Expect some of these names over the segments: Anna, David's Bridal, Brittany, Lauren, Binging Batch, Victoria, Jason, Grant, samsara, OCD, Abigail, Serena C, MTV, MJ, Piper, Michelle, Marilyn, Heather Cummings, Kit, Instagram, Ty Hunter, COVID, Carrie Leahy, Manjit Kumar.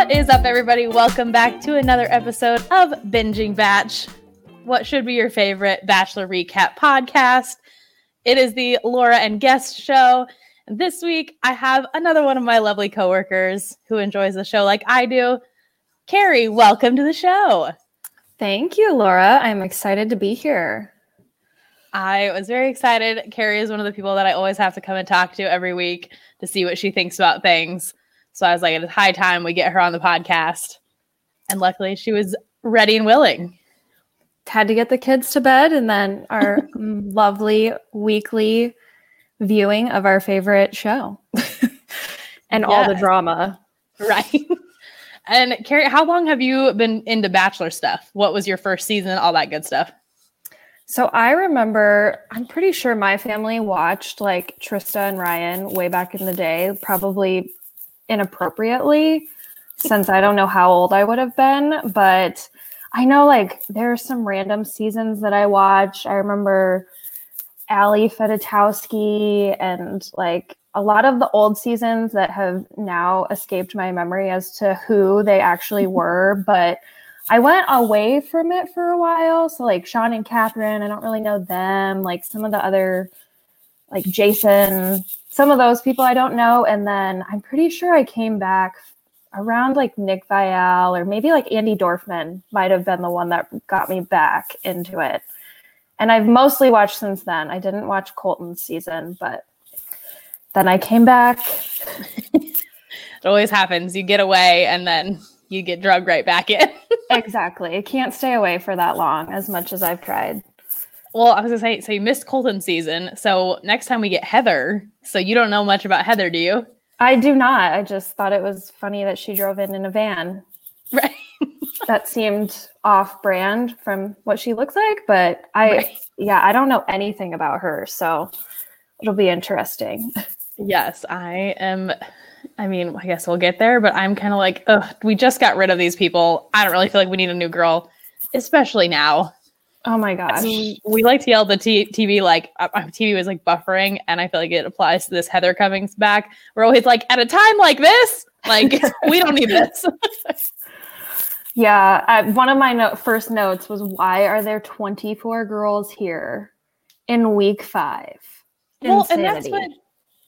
What is up, everybody? Welcome back to another episode of Binging Batch, what should be your favorite Bachelor recap podcast. It is the Laura and Guest show. This week, I have another one of my lovely coworkers who enjoys the show like I do. Carrie, welcome to the show. Thank you, Laura. I'm excited to be here. I was very excited. Carrie is one of the people that I always have to come and talk to every week to see what she thinks about things. So I was like, it's high time we get her on the podcast. And luckily, she was ready and willing. Had to get the kids to bed, and then our lovely weekly viewing of our favorite show and all the drama. Right. And Carrie, how long have you been into Bachelor stuff? What was your first season? All that good stuff. So I remember, I'm pretty sure my family watched like Trista and Ryan way back in the day, probably inappropriately since I don't know how old I would have been, but I know like there are some random seasons that I watch. I remember Ali Fedotowsky and like a lot of the old seasons that have now escaped my memory as to who they actually were, but I went away from it for a while. So like Sean and Catherine, I don't really know them. Like some of the other, like Jason, some of those people I don't know. And then I'm pretty sure I came back around like Nick Vial or maybe like Andy Dorfman might have been the one that got me back into it. And I've mostly watched since then. I didn't watch Colton's season, but then I came back. It always happens. You get away and then you get drugged right back in. Exactly. I can't stay away for that long as much as I've tried. Well, I was going to say, so you missed Colton's season. So next time we get Heather. So you don't know much about Heather, do you? I do not. I just thought it was funny that she drove in a van. Right. That seemed off-brand from what she looks like, but I don't know anything about her, so it'll be interesting. Yes, I guess we'll get there, but I'm kind of like, ugh, we just got rid of these people. I don't really feel like we need a new girl, especially now. Oh my gosh. We like to yell at the TV, like, TV was like buffering, and I feel like it applies to this Heather Cummings back. We're always like, at a time like this, like, we don't need this. Yeah. One of my first notes was, why are there 24 girls here in week 5? Well, insanity. And that's what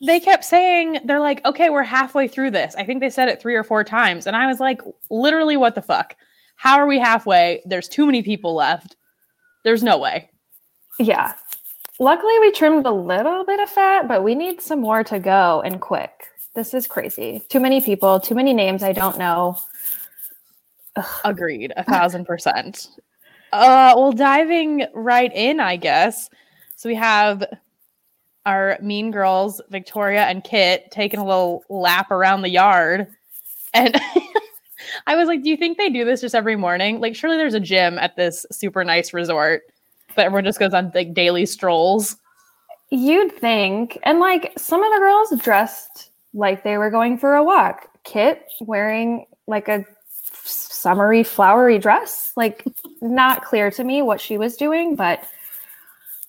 they kept saying. They're like, okay, we're halfway through this. I think they said it 3 or 4 times. And I was like, literally, what the fuck? How are we halfway? There's too many people left. There's no way. Yeah. Luckily, we trimmed a little bit of fat, but we need some more to go and quick. This is crazy. Too many people, too many names I don't know. Ugh. Agreed. 1,000%. Well, diving right in, I guess. So we have our mean girls, Victoria and Kit, taking a little lap around the yard. And I was like, do you think they do this just every morning? Like, surely there's a gym at this super nice resort, but everyone just goes on like daily strolls. You'd think. And like some of the girls dressed like they were going for a walk. Kit wearing like a summery, flowery dress. Like, not clear to me what she was doing, but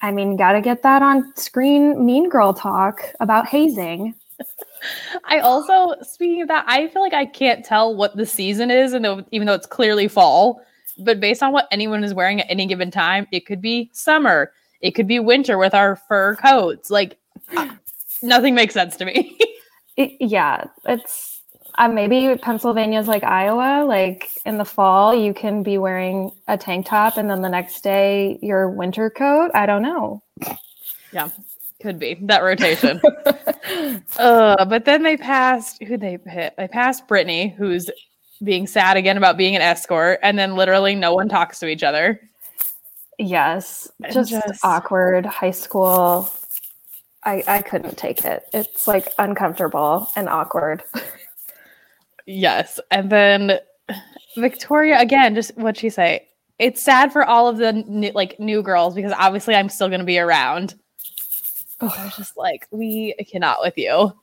I mean, gotta get that on screen mean girl talk about hazing. I also, speaking of that, I feel like I can't tell what the season is, and even though it's clearly fall, but based on what anyone is wearing at any given time, it could be summer, it could be winter with our fur coats. Like, nothing makes sense to me. It's maybe Pennsylvania's like Iowa. Like in the fall, you can be wearing a tank top, and then the next day your winter coat. I don't know. Yeah. Could be that rotation. But then they passed who they hit. They passed Brittany, who's being sad again about being an escort, and then literally no one talks to each other. Yes, just awkward high school. I couldn't take it. It's like uncomfortable and awkward. Yes, and then Victoria again. Just what'd she say? It's sad for all of the new girls because obviously I'm still going to be around. Oh, I was just like, we cannot with you.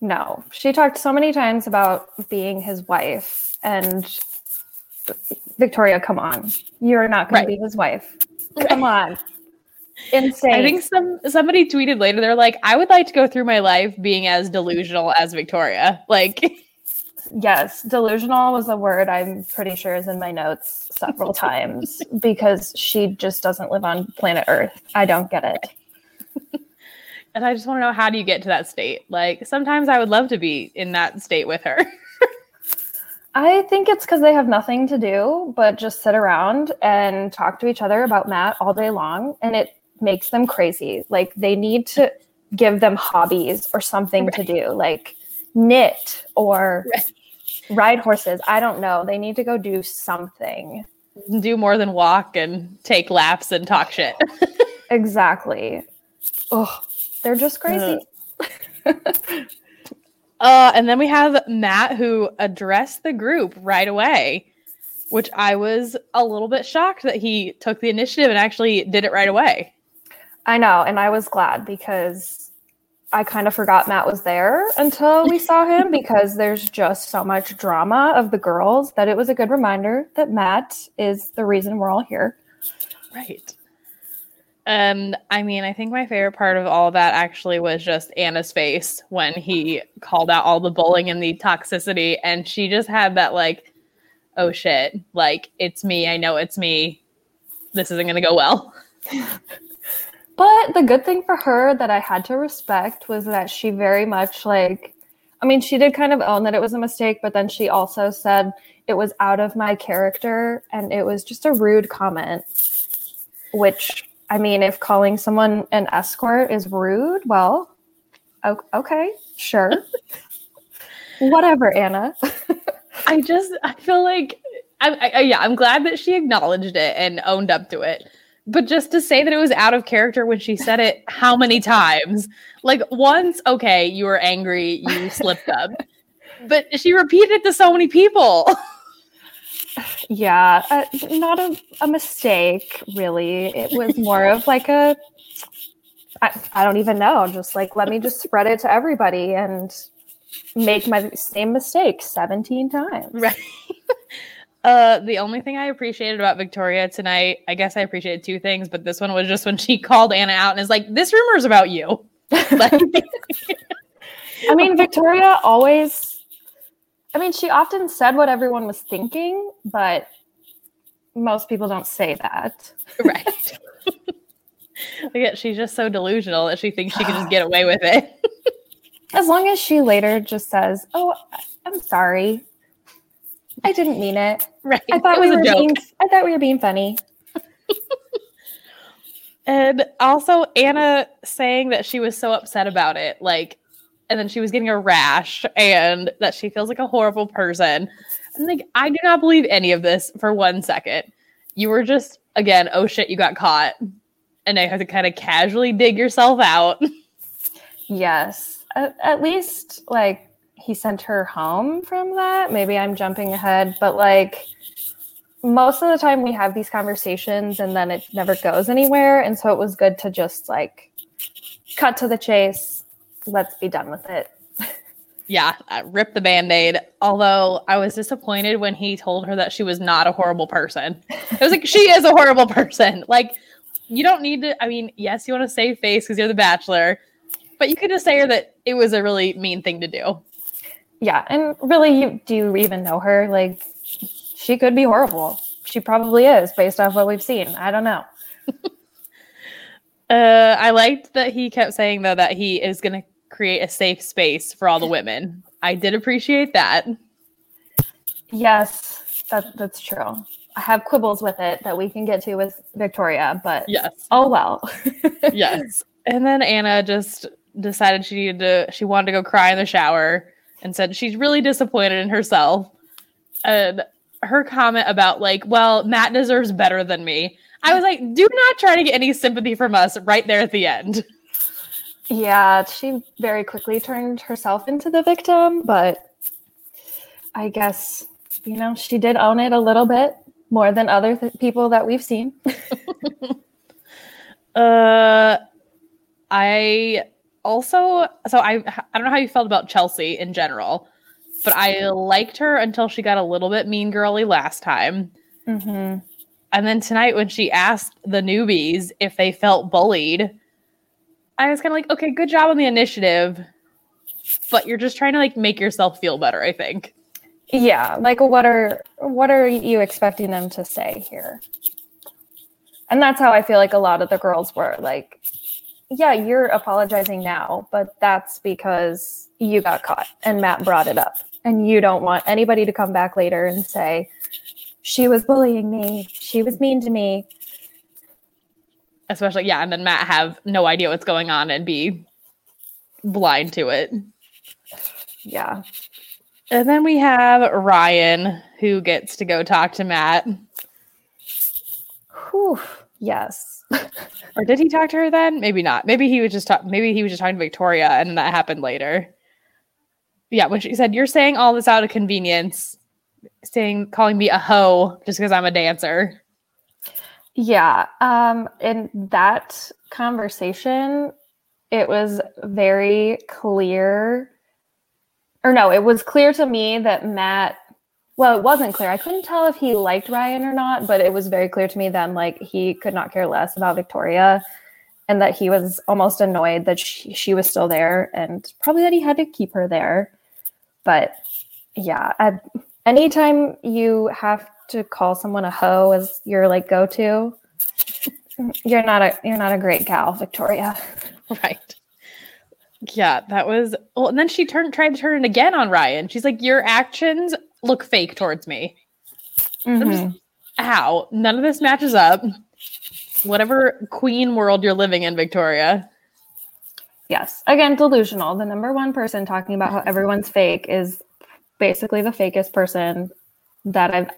No. She talked so many times about being his wife. And Victoria, come on. You're not going to be his wife. Come on. Insane. I think somebody tweeted later, they're like, I would like to go through my life being as delusional as Victoria. Like, Yes, delusional was a word I'm pretty sure is in my notes several times because she just doesn't live on planet Earth. I don't get it. And I just want to know, how do you get to that state? Like, sometimes I would love to be in that state with her. I think it's because they have nothing to do but just sit around and talk to each other about Matt all day long, and it makes them crazy. Like, they need to give them hobbies or something to do, like knit or ride horses. I don't know. They need to go do something. Do more than walk and take laps and talk shit. Exactly. Oh, they're just crazy. And then we have Matt, who addressed the group right away, which I was a little bit shocked that he took the initiative and actually did it right away. I know, and I was glad because I kind of forgot Matt was there until we saw him because there's just so much drama of the girls that it was a good reminder that Matt is the reason we're all here. Right. And I mean, I think my favorite part of all of that actually was just Anna's face when he called out all the bullying and the toxicity, and she just had that like, oh shit, like, it's me, I know it's me, this isn't going to go well. But the good thing for her that I had to respect was that she very much like, I mean, she did kind of own that it was a mistake, but then she also said it was out of my character and it was just a rude comment, which, I mean, if calling someone an escort is rude, well, okay, sure. Whatever, Anna. I feel like, I'm glad that she acknowledged it and owned up to it. But just to say that it was out of character when she said it, how many times? Like, once, okay, you were angry, you slipped up. But she repeated it to so many people. Yeah, not a mistake, really. It was more of like a, I don't even know, just like, let me just spread it to everybody and make my same mistake 17 times. Right. The only thing I appreciated about Victoria tonight, I guess I appreciated two things, but this one was just when she called Anna out and is like, this rumor's about you. I mean, Victoria always, I mean, she often said what everyone was thinking, but most people don't say that. Right. Yeah, she's just so delusional that she thinks she can just get away with it. As long as she later just says, oh, I'm sorry, I didn't mean it. Right. I thought we were being funny. And also Anna saying that she was so upset about it, like, and then she was getting a rash and that she feels like a horrible person. I'm like, I do not believe any of this for 1 second. You were just, again, oh shit, you got caught. And I had to kind of casually dig yourself out. Yes. At least, like, he sent her home from that. Maybe I'm jumping ahead, but like most of the time we have these conversations and then it never goes anywhere. And so it was good to just like cut to the chase. Let's be done with it. Yeah. Rip the Band-Aid. Although I was disappointed when he told her that she was not a horrible person. It was like, she is a horrible person. Like, you don't need to, I mean, yes, you want to save face because you're the Bachelor, but you could just say her that it was a really mean thing to do. Yeah, and really, do you even know her? Like, she could be horrible. She probably is, based off what we've seen. I don't know. I liked that he kept saying, though, that he is going to create a safe space for all the women. I did appreciate that. Yes, that's true. I have quibbles with it that we can get to with Victoria, but yes. Oh, well. Yes. And then Anna just decided she wanted to go cry in the shower. And said she's really disappointed in herself. And her comment about like, well, Matt deserves better than me. I was like, do not try to get any sympathy from us right there at the end. Yeah, she very quickly turned herself into the victim. But I guess, you know, she did own it a little bit more than other people that we've seen. Also, so I don't know how you felt about Chelsea in general, but I liked her until she got a little bit mean girly last time. Mm-hmm. And then tonight when she asked the newbies if they felt bullied, I was kind of like, okay, good job on the initiative, but you're just trying to like make yourself feel better, I think. Yeah, like what are you expecting them to say here? And that's how I feel like a lot of the girls were like, yeah, you're apologizing now, but that's because you got caught and Matt brought it up. And you don't want anybody to come back later and say, she was bullying me, she was mean to me. Especially, yeah, and then Matt have no idea what's going on and be blind to it. Yeah. And then we have Ryan, who gets to go talk to Matt. Whew, yes. Or did he talk to her then? Maybe not. Maybe he was just talking to Victoria, and that happened later. Yeah, when she said, "You're saying all this out of convenience, calling me a hoe just because I'm a dancer." Yeah, in that conversation, it was very clear. Or no, it was clear to me that Matt, well, it wasn't clear. I couldn't tell if he liked Ryan or not, but it was very clear to me then, like, he could not care less about Victoria and that he was almost annoyed that she was still there and probably that he had to keep her there. But yeah, anytime you have to call someone a hoe as your like go-to, you're not a great gal, Victoria. Right. Yeah, that was... Well, and then she tried to turn it again on Ryan. She's like, your actions look fake towards me. Mm-hmm. How? None of this matches up. Whatever queen world you're living in, Victoria. Yes. Again, delusional. The number one person talking about how everyone's fake is basically the fakest person that I've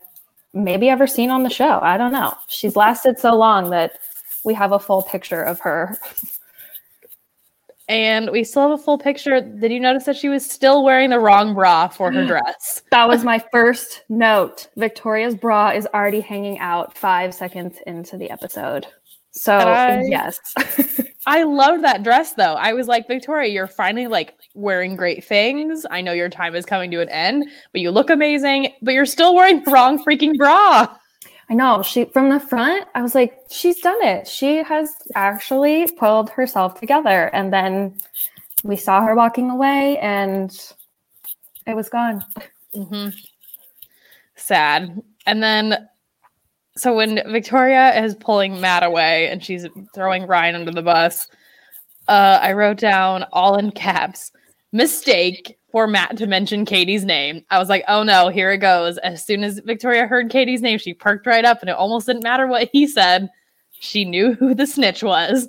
maybe ever seen on the show. I don't know. She's lasted so long that we have a full picture of her. And we still have a full picture. Did you notice that she was still wearing the wrong bra for her dress? That was my first note. Victoria's bra is already hanging out 5 seconds into the episode. So, yes. I loved that dress, though. I was like, Victoria, you're finally, like, wearing great things. I know your time is coming to an end, but you look amazing. But you're still wearing the wrong freaking bra. I know. From the front, I was like, she's done it. She has actually pulled herself together. And then we saw her walking away and it was gone. Mm-hmm. Sad. And then, so when Victoria is pulling Matt away and she's throwing Ryan under the bus, I wrote down all in caps, mistake. For Matt to mention Katie's name. I was like, oh no, here it goes. As soon as Victoria heard Katie's name, she perked right up and it almost didn't matter what he said. She knew who the snitch was.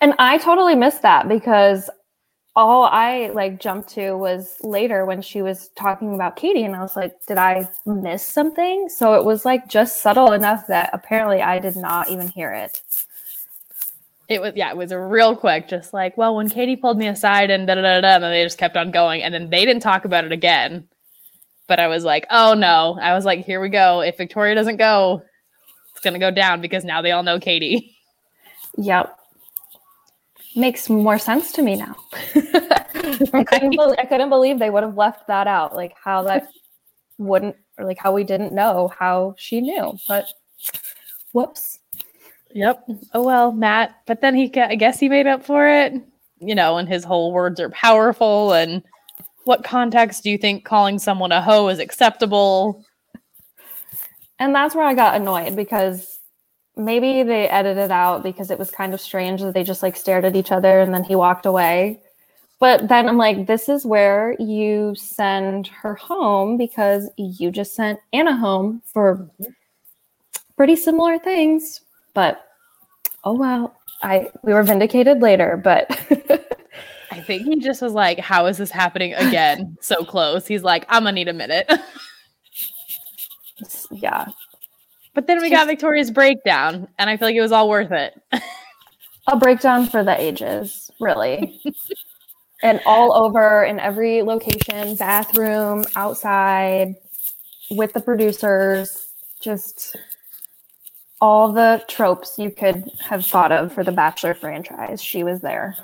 And I totally missed that because all I like jumped to was later when she was talking about Katie and I was like, did I miss something? So it was like just subtle enough that apparently I did not even hear it. It was a real quick, just like, well, when Katie pulled me aside and da-da-da-da, and then they just kept on going, and then they didn't talk about it again. But I was like, oh, no. I was like, here we go. If Victoria doesn't go, it's going to go down because now they all know Katie. Yep. Makes more sense to me now. I couldn't believe they would have left that out, like how that wouldn't, or like how we didn't know how she knew. But whoops. Yep. Oh, well, Matt. But then I guess he made up for it, you know, and his whole words are powerful. And what context do you think calling someone a hoe is acceptable? And that's where I got annoyed because maybe they edited out because it was kind of strange that they just like stared at each other and then he walked away. But then I'm like, this is where you send her home because you just sent Anna home for pretty similar things. But, oh, well, we were vindicated later, but. I think he just was like, how is this happening again so close? He's like, I'm going to need a minute. Yeah. But then we got Victoria's breakdown, and I feel like it was all worth it. A breakdown for the ages, really. And all over, in every location, bathroom, outside, with the producers, just... all the tropes you could have thought of for the Bachelor franchise. She was there.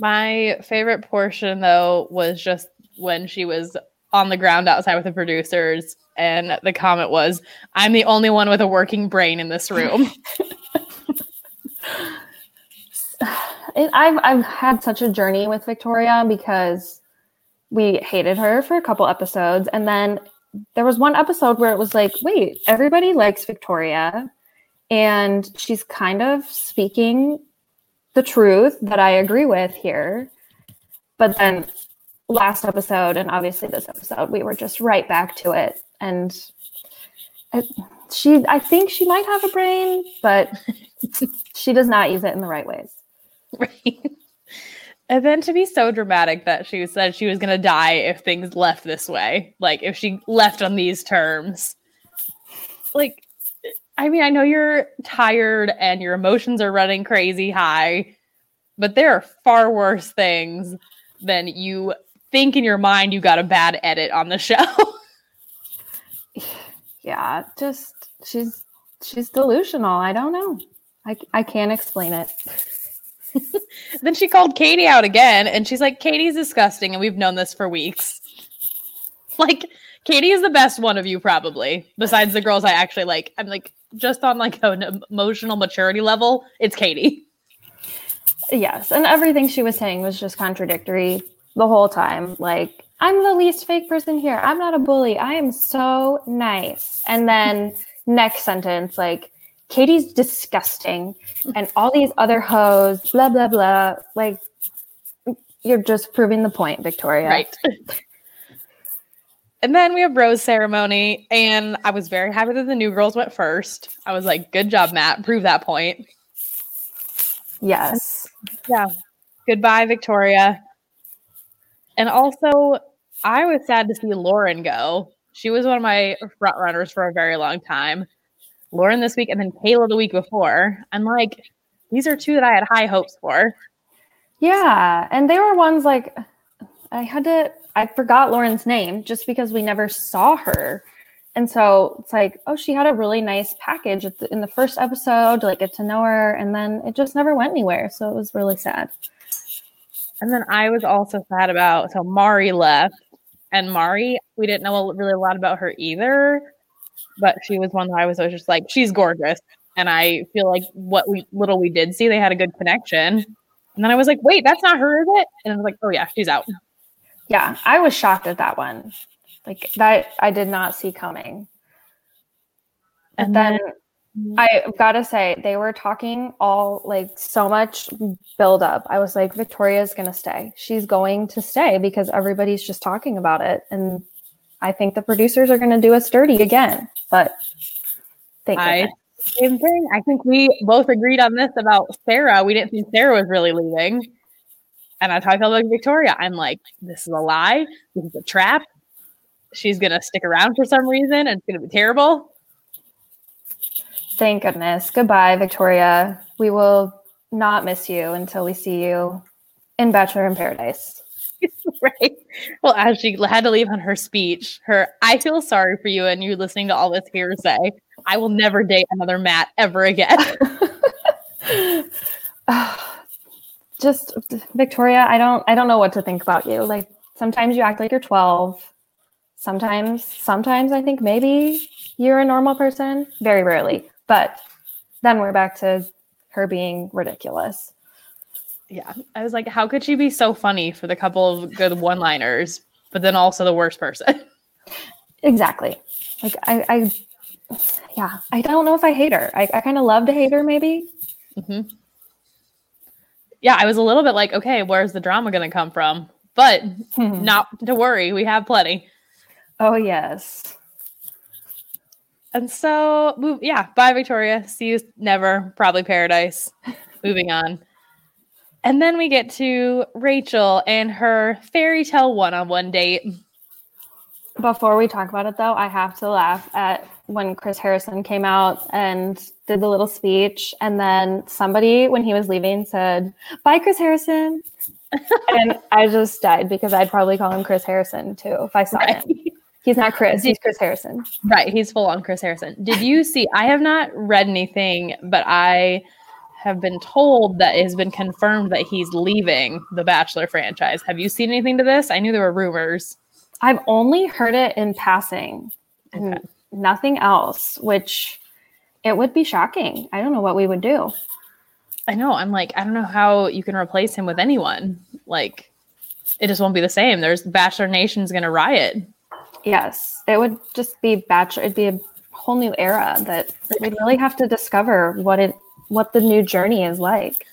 My favorite portion, though, was just when she was on the ground outside with the producers, and the comment was, I'm the only one with a working brain in this room. I've had such a journey with Victoria because we hated her for a couple episodes. And then there was one episode where it was like, wait, everybody likes Victoria. And she's kind of speaking the truth that I agree with here. But then last episode, and obviously this episode, we were just right back to it. And I think she might have a brain, but she does not use it in the right ways. Right. And then to be so dramatic that she said she was going to die if things left this way. Like, if she left on these terms. Like, I mean, I know you're tired and your emotions are running crazy high, but there are far worse things than you think in your mind you got a bad edit on the show. Yeah, just she's delusional. I don't know. I can't explain it. Then she called Katie out again, and she's like, Katie's disgusting, and we've known this for weeks. Like, Katie is the best one of you, probably, besides the girls I actually like. I'm like, just on like an emotional maturity level, it's Katie. Yes, and everything she was saying was just contradictory the whole time. Like, I'm the least fake person here. I'm not a bully. I am so nice. And then next sentence, like, Katie's disgusting, and all these other hoes, blah, blah, blah. Like, you're just proving the point, Victoria. Right. And then we have rose ceremony, and I was very happy that the new girls went first. I was like, good job, Matt. Prove that point. Yes. Yeah. Goodbye, Victoria. And also, I was sad to see Lauren go. She was one of my front runners for a very long time. Lauren this week, and then Kayla the week before. I'm like, these are two that I had high hopes for. Yeah, and they were ones like, I forgot Lauren's name just because we never saw her. And so it's like, oh, she had a really nice package in the first episode to like get to know her, and then it just never went anywhere. So it was really sad. And then I was also sad about, so Mari left, and Mari, we didn't know really a lot about her either. But she was one that I was always just like, she's gorgeous. And I feel like what we did see, they had a good connection. And then I was like, wait, that's not her, is it? And I was like, oh, yeah, she's out. Yeah, I was shocked at that one. Like, that I did not see coming. And then I've got to say, they were talking all, like, so much buildup. I was like, Victoria's going to stay. She's going to stay because everybody's just talking about it. And I think the producers are going to do us dirty again, but same thing. I think we both agreed on this about Sarah. We didn't think Sarah was really leaving, and I talked about Victoria. I'm like, this is a lie. This is a trap. She's going to stick around for some reason, and it's going to be terrible. Thank goodness. Goodbye, Victoria. We will not miss you until we see you in Bachelor in Paradise. Right. Well, as she had to leave on her speech, her I feel sorry for you and you listening to all this hearsay. I will never date another Matt ever again. Just Victoria, I don't know what to think about you. Like, sometimes you act like you're 12. Sometimes I think maybe you're a normal person. Very rarely. But then we're back to her being ridiculous. Yeah, I was like, how could she be so funny for the couple of good one-liners, but then also the worst person? Exactly. Like, I don't know if I hate her. I kind of love to hate her, maybe. Mm-hmm. Yeah, I was a little bit like, okay, where's the drama going to come from? But not to worry, we have plenty. Oh, yes. And so, yeah, bye, Victoria. See you never. Probably paradise. Moving on. And then we get to Rachel and her fairy tale one-on-one date. Before we talk about it, though, I have to laugh at when Chris Harrison came out and did the little speech. And then somebody, when he was leaving, said, bye, Chris Harrison. And I just died because I'd probably call him Chris Harrison, too, if I saw him. He's not Chris. He's Chris Harrison. Right. He's full-on Chris Harrison. Did you see? I have not read anything, but I have been told that it has been confirmed that he's leaving the Bachelor franchise. Have you seen anything to this? I knew there were rumors. I've only heard it in passing. Okay. And nothing else, which it would be shocking. I don't know what we would do. I know. I'm like, I don't know how you can replace him with anyone. Like, it just won't be the same. There's Bachelor Nation's going to riot. Yes, it would just be Bachelor. It'd be a whole new era that we'd really have to discover what the new journey is like.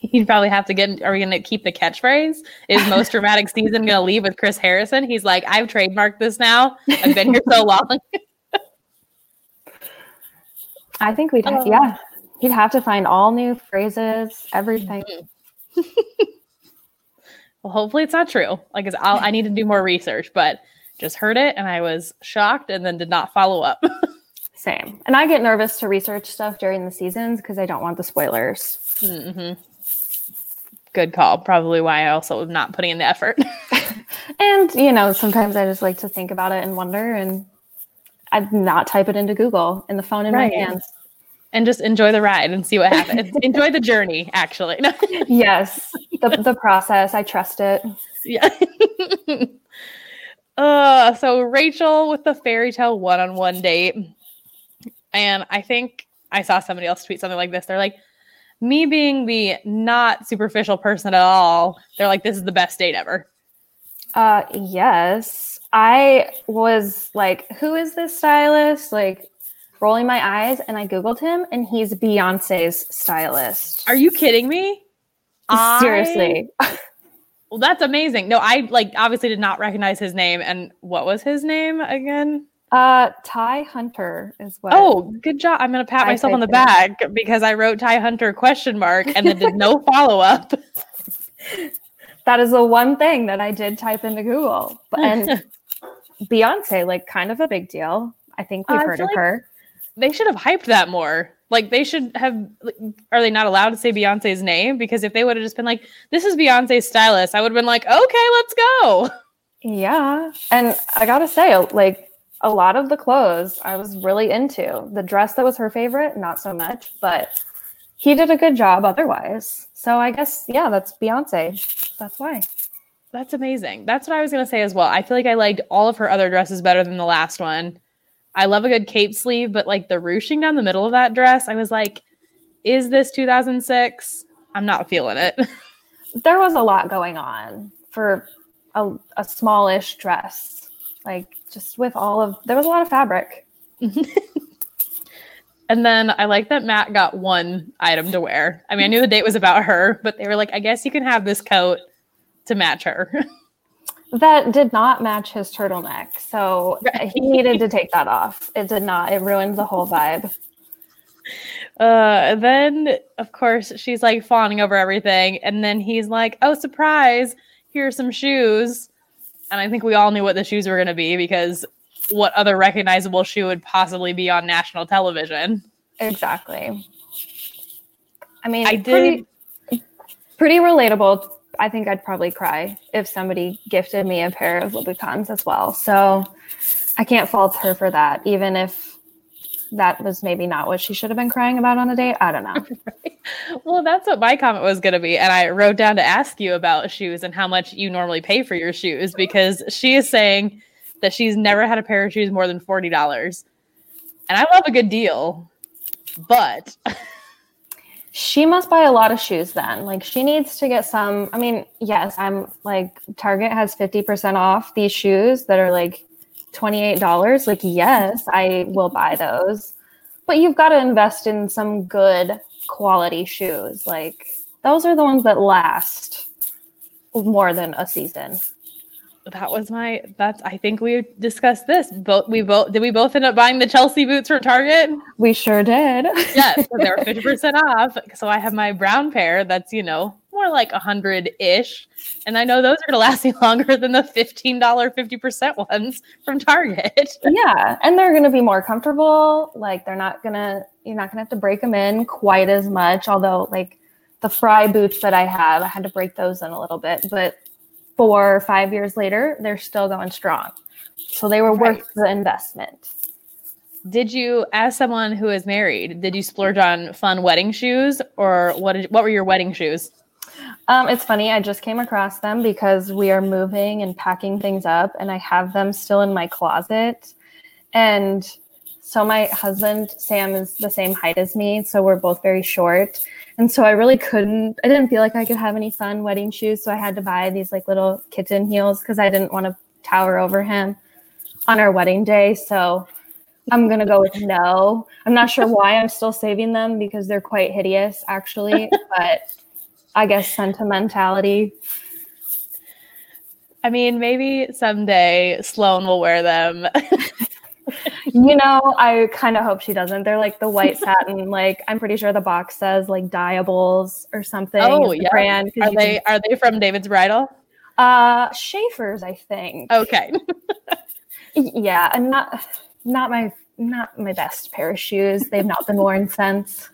You'd probably have to are we going to keep the catchphrase? Is most dramatic season going to leave with Chris Harrison? He's like, I've trademarked this now. I've been here so long. I think we'd have, yeah. You'd have to find all new phrases, everything. Well, hopefully it's not true. Like, I need to do more research, but just heard it and I was shocked and then did not follow up. Same. And I get nervous to research stuff during the seasons because I don't want the spoilers. Mm-hmm. Good call. Probably why I also am not putting in the effort. And, sometimes I just like to think about it and wonder, and I'd not type it into Google and the phone in my hands. And just enjoy the ride and see what happens. Enjoy the journey, actually. Yes. The process. I trust it. Yeah. So Rachel with the fairy tale one-on-one date. And I think I saw somebody else tweet something like this. They're like, me being the not superficial person at all, they're like, this is the best date ever. Yes. I was like, who is this stylist? Like, rolling my eyes, and I Googled him, and he's Beyonce's stylist. Are you kidding me? Seriously. Well, that's amazing. No, I obviously did not recognize his name. And what was his name again? Ty Hunter is what. Oh, good job. I'm going to pat myself on the back because I wrote Ty Hunter ? And then did no follow-up. That is the one thing that I did type into Google. And Beyonce, kind of a big deal. I think we've heard of her. They should have hyped that more. They should have. Are they not allowed to say Beyonce's name? Because if they would have just been like, this is Beyonce's stylist, I would have been like, okay, let's go. Yeah. And I got to say, a lot of the clothes I was really into. The dress that was her favorite, not so much. But he did a good job otherwise. So I guess, yeah, that's Beyonce. That's why. That's amazing. That's what I was going to say as well. I feel like I liked all of her other dresses better than the last one. I love a good cape sleeve, but the ruching down the middle of that dress, I was like, is this 2006? I'm not feeling it. There was a lot going on for a smallish dress. Just with there was a lot of fabric. And then I like that Matt got one item to wear. I mean, I knew the date was about her, but they were like, I guess you can have this coat to match her. That did not match his turtleneck, so he needed to take that off. It did not. It ruined the whole vibe. Then, of course, she's fawning over everything, and then he's like, oh, surprise, here are some shoes. And I think we all knew what the shoes were going to be, because what other recognizable shoe would possibly be on national television? Exactly. I mean, pretty relatable. I think I'd probably cry if somebody gifted me a pair of Louboutins as well. So I can't fault her for that, even if that was maybe not what she should have been crying about on a date. I don't know. Right. Well, that's what my comment was going to be. And I wrote down to ask you about shoes and how much you normally pay for your shoes, because she is saying that she's never had a pair of shoes more than $40. And I love a good deal, but... She must buy a lot of shoes then. She needs to get some. I mean, yes, I'm Target has 50% off these shoes that are $28. Yes, I will buy those. But you've got to invest in some good quality shoes. Those are the ones that last more than a season. I think we discussed this. Did we both end up buying the Chelsea boots from Target? We sure did. Yes, they were 50% off. So I have my brown pair that's, more like 100-ish. And I know those are going to last me longer than the $15, 50% ones from Target. Yeah. And they're going to be more comfortable. You're not going to have to break them in quite as much. Although, the Fry boots that I have, I had to break those in a little bit. But 4 or 5 years later, they're still going strong. So they were worth the investment. Did you, as someone who is married, did you splurge on fun wedding shoes, or what were your wedding shoes? It's funny. I just came across them because we are moving and packing things up, and I have them still in my closet. And So my husband, Sam, is the same height as me. So we're both very short. And so I really couldn't, I didn't feel like I could have any fun wedding shoes. So I had to buy these like little kitten heels because I didn't want to tower over him on our wedding day. So I'm going to go with no. I'm not sure why I'm still saving them because they're quite hideous actually, but I guess sentimentality. I mean, maybe someday Sloan will wear them. You know, I kind of hope she doesn't. They're like the white satin, like I'm pretty sure the box says like Dyables or something. Oh, yeah. Brand, are they from David's Bridal? Schaefer's, I think. Okay. Yeah, and not my best pair of shoes. They've not been worn since.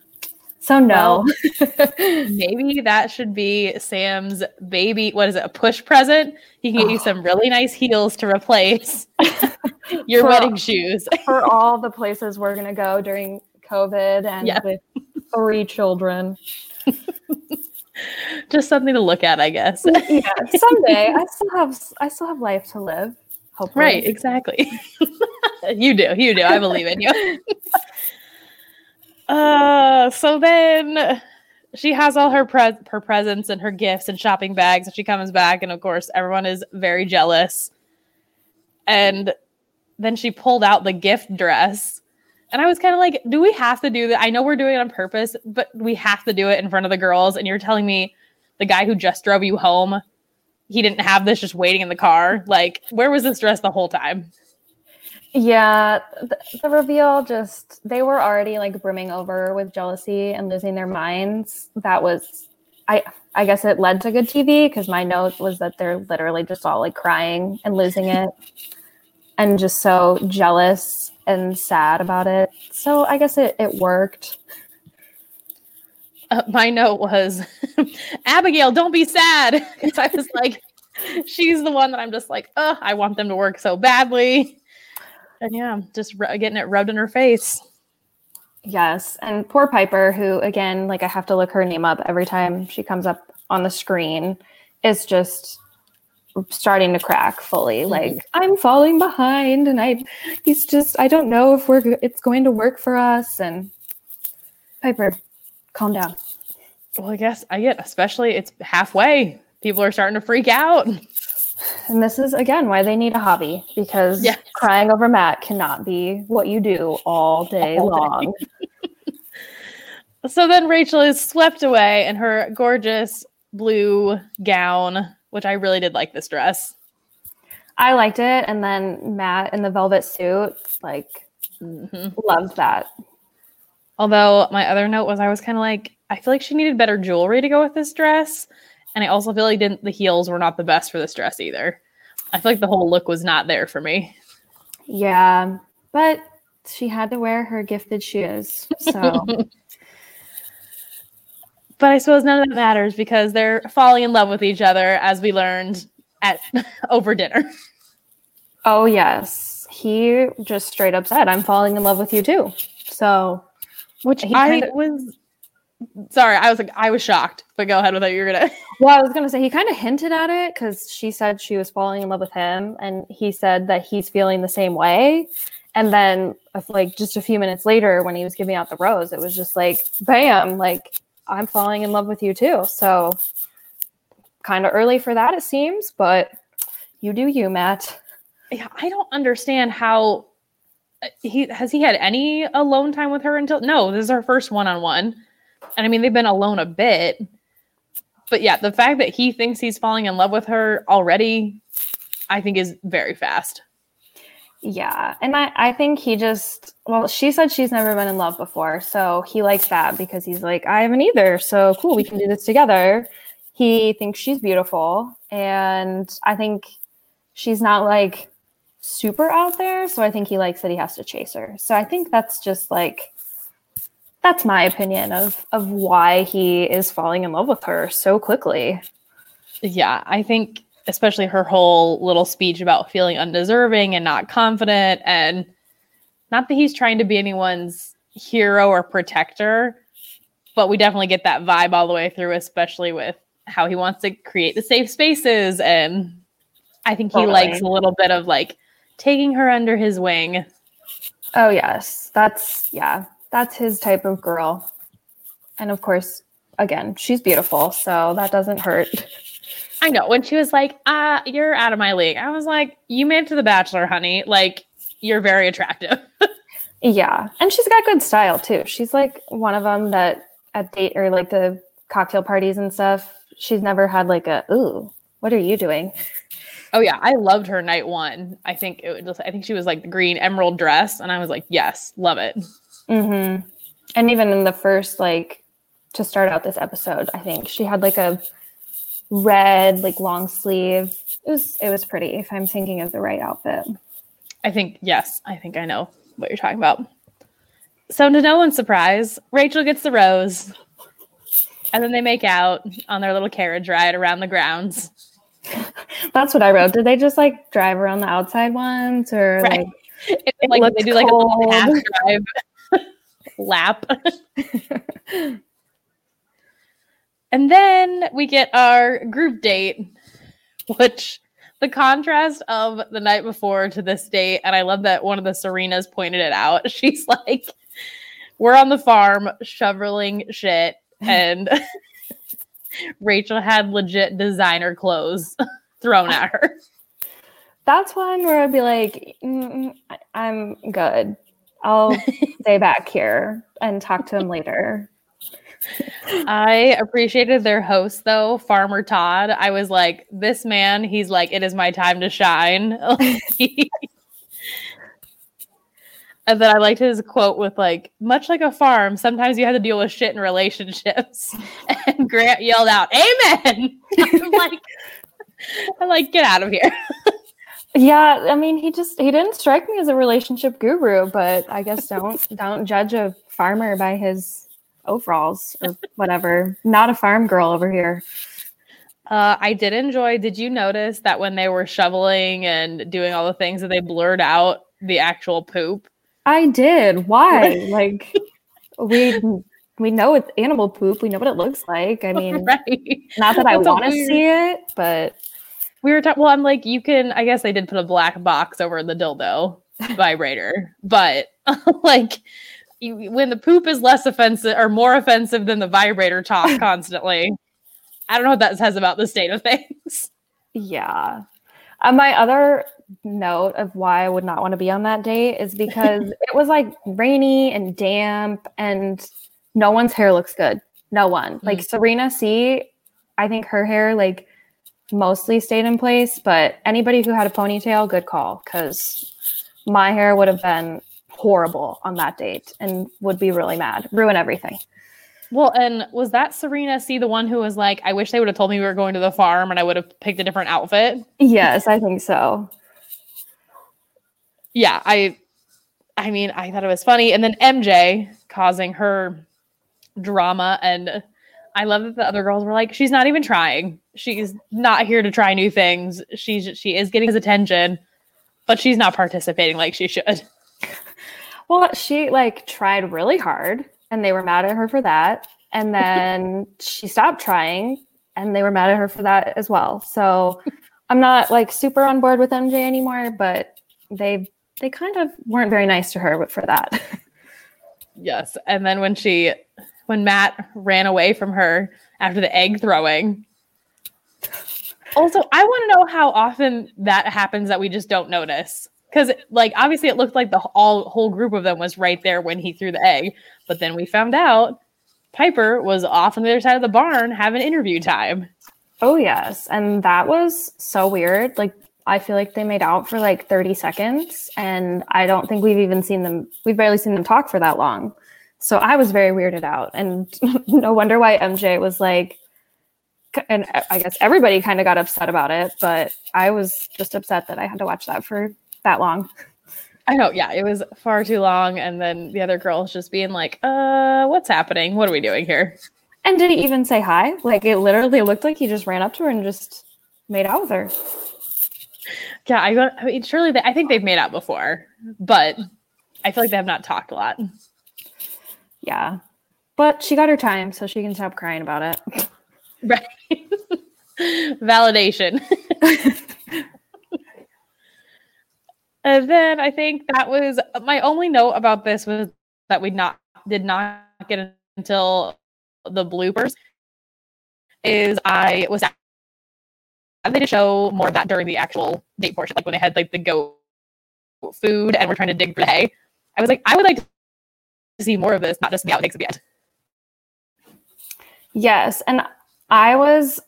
So no. Well, maybe that should be Sam's baby. What is it? A push present? He can get you some really nice heels to replace your wedding shoes. For all the places we're going to go during COVID and with 3 children. Just something to look at, I guess. Yeah. Someday. I still have life to live. Hopefully. Right. Exactly. You do. I believe in you. So then she has all her presents and her gifts and shopping bags, and she comes back, and of course everyone is very jealous. And then she pulled out the gift dress, and I was kind of like, do we have to do that? I know we're doing it on purpose, but we have to do it in front of the girls. And you're telling me the guy who just drove you home, he didn't have this just waiting in the car? Like, where was this dress the whole time? Yeah, the reveal just, they were already like brimming over with jealousy and losing their minds. That was, I guess it led to good TV because my note was that they're literally just all like crying and losing it and just so jealous and sad about it. So I guess it worked. My note was, Abigail, don't be sad. Because I was like, she's the one that I'm just like, oh, I want them to work so badly. And yeah, just getting it rubbed in her face. Yes. And poor Piper, who, again, like I have to look her name up every time she comes up on the screen, is just starting to crack fully. Like, I'm falling behind and I don't know if it's going to work for us. And Piper, calm down. Well, I guess especially it's halfway. People are starting to freak out. And this is, again, why they need a hobby, because crying over Matt cannot be what you do all day long. So then Rachel is swept away in her gorgeous blue gown, which I really did like this dress. I liked it. And then Matt in the velvet suit, like, loved that. Although my other note was I was kind of like, I feel like she needed better jewelry to go with this dress. And I also feel like the heels were not the best for this dress either. I feel like the whole look was not there for me. Yeah, but she had to wear her gifted shoes. So, but I suppose none of that matters because they're falling in love with each other, as we learned over dinner. Oh yes, he just straight up said, "I'm falling in love with you too." So, which was. Sorry, I was like, I was shocked, but go ahead with what you were gonna. Well, I was gonna say he kind of hinted at it because she said she was falling in love with him, and he said that he's feeling the same way. And then, like just a few minutes later, when he was giving out the rose, it was just like, bam, like I'm falling in love with you too. So, kind of early for that, it seems, but you do you, Matt. Yeah, I don't understand how he had any alone time with her until no, this is her first one-on-one. And I mean, they've been alone a bit, but yeah, the fact that he thinks he's falling in love with her already, I think is very fast. Yeah. And I think he just, well, she said she's never been in love before. So he likes that because he's like, I haven't either. So cool. We can do this together. He thinks she's beautiful. And I think she's not like super out there. So I think he likes that he has to chase her. So I think that's just like, that's my opinion of why he is falling in love with her so quickly. Yeah, I think especially her whole little speech about feeling undeserving and not confident, and not that he's trying to be anyone's hero or protector, but we definitely get that vibe all the way through, especially with how he wants to create the safe spaces. And I think he likes a little bit of like taking her under his wing. Oh, yes. That's his type of girl. And of course, again, she's beautiful, so that doesn't hurt. I know. When she was like, you're out of my league, I was like, you made it to The Bachelor, honey. Like, you're very attractive. Yeah. And she's got good style, too. She's like one of them that at date or like the cocktail parties and stuff, she's never had like a, ooh, what are you doing? Oh, yeah. I loved her night one. I think she was like the green emerald dress. And I was like, yes, love it. Mm-hmm. And even in the first, like, to start out this episode, I think she had like a red, like long sleeve. It was pretty, if I'm thinking of the right outfit. I think I know what you're talking about. So to no one's surprise, Rachel gets the rose. And then they make out on their little carriage ride around the grounds. That's what I wrote. Did they just like drive around the outside once, or right. Like, it like they do like cold. A little half drive lap? And then we get our group date, which the contrast of the night before to this date, and I love that one of the Serenas pointed it out. She's like, "We're on the farm shoveling shit," and Rachel had legit designer clothes thrown at her. That's one where I'd be like, I'm good. I'll stay back here and talk to him later. I appreciated their host, though, Farmer Todd. I was like, this man, he's like, it is my time to shine. And then I liked his quote with like, much like a farm, sometimes you have to deal with shit in relationships. And Grant yelled out, amen! I'm like, get out of here. Yeah, I mean, he didn't strike me as a relationship guru, but I guess don't judge a farmer by his overalls or whatever. Not a farm girl over here. I did enjoy, did you notice that when they were shoveling and doing all the things that they blurred out the actual poop? I did. Why? Like, we know it's animal poop. We know what it looks like. I mean, right. Not that I want to see it, but we were talking. Well, I'm like, you can. I guess they did put a black box over the dildo vibrator, but like, when the poop is less offensive or more offensive than the vibrator talk constantly, I don't know what that says about the state of things. Yeah. My other note of why I would not want to be on that date is because it was like rainy and damp and no one's hair looks good. No one. Mm-hmm. Like Serena C, I think her hair like mostly stayed in place, but anybody who had a ponytail, good call, because my hair would have been horrible on that date and would be really mad. Ruin everything. Well, and was that Serena C, the one who was like, I wish they would have told me we were going to the farm and I would have picked a different outfit? Yes, I think so. Yeah, I mean, I thought it was funny. And then MJ causing her drama. And I love that the other girls were like, she's not even trying. She's not here to try new things. She is getting his attention, but she's not participating like she should. Well, she like tried really hard. And they were mad at her for that. And then she stopped trying. And they were mad at her for that as well. So I'm not like super on board with MJ anymore. But they kind of weren't very nice to her for that. Yes. And then when Matt ran away from her after the egg throwing. Also, I want to know how often that happens that we just don't notice. Because, like, obviously it looked like the whole group of them was right there when he threw the egg. But then we found out Piper was off on the other side of the barn having interview time. Oh, yes. And that was so weird. Like, I feel like they made out for, like, 30 seconds. And I don't think we've barely seen them talk for that long. So I was very weirded out. And no wonder why MJ was like, and I guess everybody kind of got upset about it. But I was just upset that I had to watch that for that long. I know. Yeah, it was far too long. And then the other girls just being like, what's happening? What are we doing here? And did he even say hi? Like, it literally looked like he just ran up to her and just made out with her. Yeah, I mean, surely I think they've made out before, but I feel like they have not talked a lot. Yeah, but she got her time, so she can stop crying about it. Right. Validation. And then I think that was my only note about this was that we did not get it until the bloopers. Is I was sad they didn't show more of that during the actual date portion, like when they had like the goat food and we're trying to dig for the hay. I was like, I would like to see more of this, not just the outtakes at the end. Yes, and I was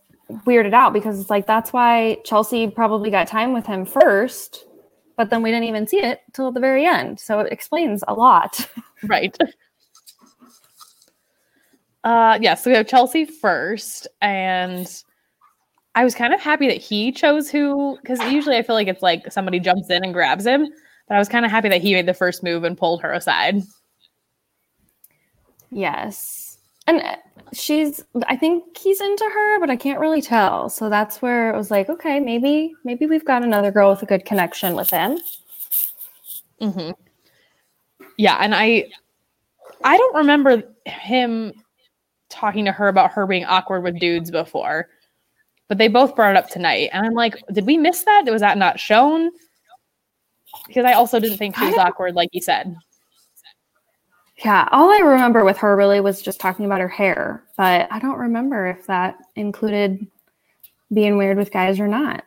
weirded out because it's like that's why Chelsea probably got time with him first, but then we didn't even see it till the very end. So it explains a lot, right? Yeah, so we have Chelsea first, and I was kind of happy that he chose who, because usually I feel like it's like somebody jumps in and grabs him, but I was kind of happy that he made the first move and pulled her aside. Yes. And I think he's into her, but I can't really tell. So that's where it was like, okay, maybe we've got another girl with a good connection with him. Mm-hmm. Yeah, and I don't remember him talking to her about her being awkward with dudes before, but they both brought it up tonight. And I'm like, did we miss that? Was that not shown? Because I also didn't think she was awkward, like you said. Yeah, all I remember with her really was just talking about her hair, but I don't remember if that included being weird with guys or not.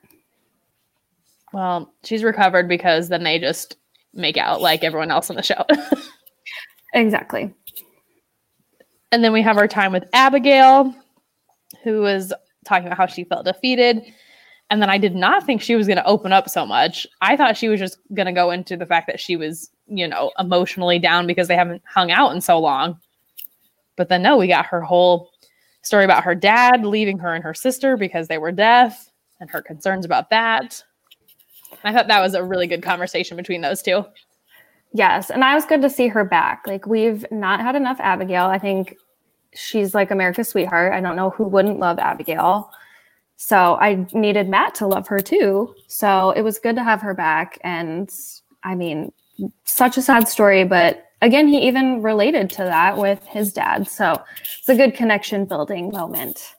Well, she's recovered because then they just make out like everyone else on the show. Exactly. And then we have our time with Abigail, who was talking about how she felt defeated. And then I did not think she was going to open up so much. I thought she was just going to go into the fact that she was, you know, emotionally down because they haven't hung out in so long. But then, no, we got her whole story about her dad leaving her and her sister because they were deaf and her concerns about that. I thought that was a really good conversation between those two. Yes, and I was good to see her back. Like, we've not had enough Abigail. I think she's like America's sweetheart. I don't know who wouldn't love Abigail. So I needed Matt to love her too. So it was good to have her back. And I mean, such a sad story. But again, he even related to that with his dad. So it's a good connection building moment.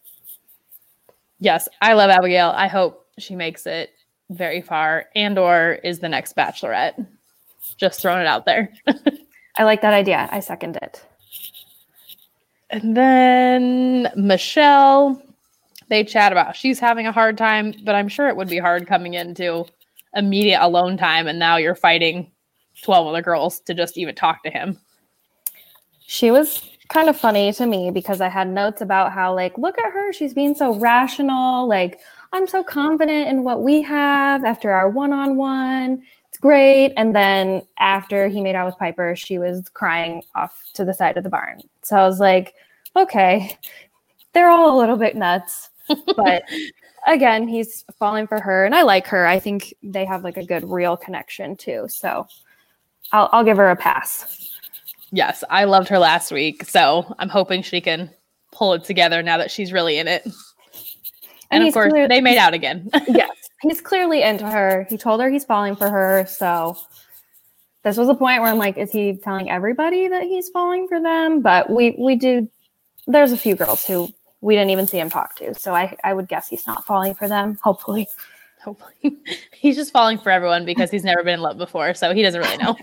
Yes, I love Abigail. I hope she makes it very far and or is the next Bachelorette. Just throwing it out there. I like that idea. I second it. And then Michelle, they chat about she's having a hard time, but I'm sure it would be hard coming into immediate alone time, and now you're fighting 12 other girls to just even talk to him. She was kind of funny to me because I had notes about how, like, look at her. She's being so rational. Like, I'm so confident in what we have after our one-on-one. Great. And then after he made out with Piper, she was crying off to the side of the barn. So I was like, okay, they're all a little bit nuts. But again, he's falling for her and I like her. I think they have like a good real connection too. So I'll give her a pass. Yes. I loved her last week. So I'm hoping she can pull it together now that she's really in it. And of course, they made out again. Yes. He's clearly into her. He told her he's falling for her. So this was a point where I'm like, is he telling everybody that he's falling for them? But we do. There's a few girls who we didn't even see him talk to. So I would guess he's not falling for them. Hopefully. He's just falling for everyone because he's never been in love before. So he doesn't really know.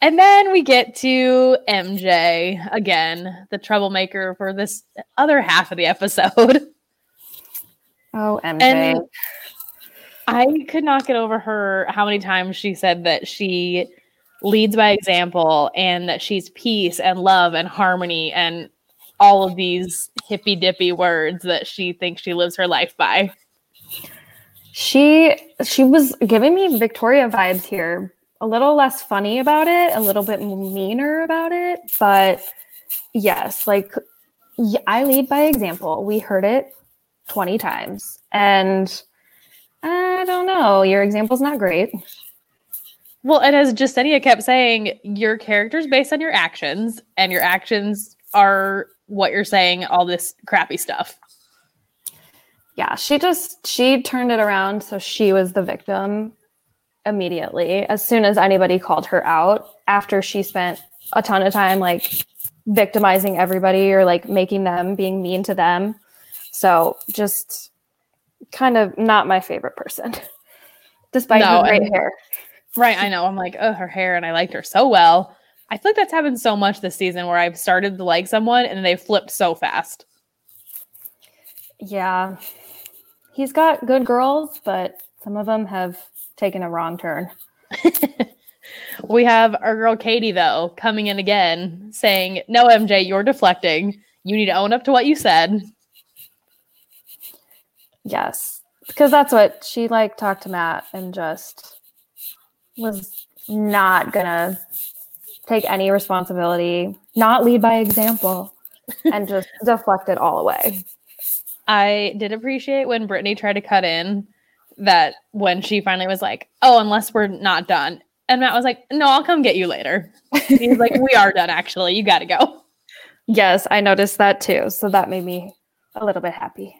And then we get to MJ again, the troublemaker for this other half of the episode. Oh, MJ. And I could not get over her how many times she said that she leads by example and that she's peace and love and harmony and all of these hippy-dippy words that she thinks she lives her life by. She was giving me Victoria vibes here. A little less funny about it, a little bit meaner about it. But yes, like, I lead by example. We heard it 20 times. And I don't know, your example's not great. Well, and as Jessenia kept saying, your character's based on your actions, and your actions are what you're saying, all this crappy stuff. Yeah, she turned it around. So she was the victim. Immediately, as soon as anybody called her out, after she spent a ton of time like victimizing everybody or like making them, being mean to them. So just kind of not my favorite person. despite her great hair. Right. I know. I'm like, oh, her hair. And I liked her so well. I feel like that's happened so much this season where I've started to like someone and they flipped so fast. Yeah. He's got good girls, but some of them have taken a wrong turn. We have our girl Katie, though, coming in again saying, no, MJ, you're deflecting. You need to own up to what you said. Yes, because that's what she talked to Matt and just was not going to take any responsibility, not lead by example, and just deflect it all away. I did appreciate when Brittany tried to cut in that when she finally was like, oh, unless we're not done. And Matt was like, no, I'll come get you later. He's like, we are done, actually. You got to go. Yes, I noticed that too. So that made me a little bit happy.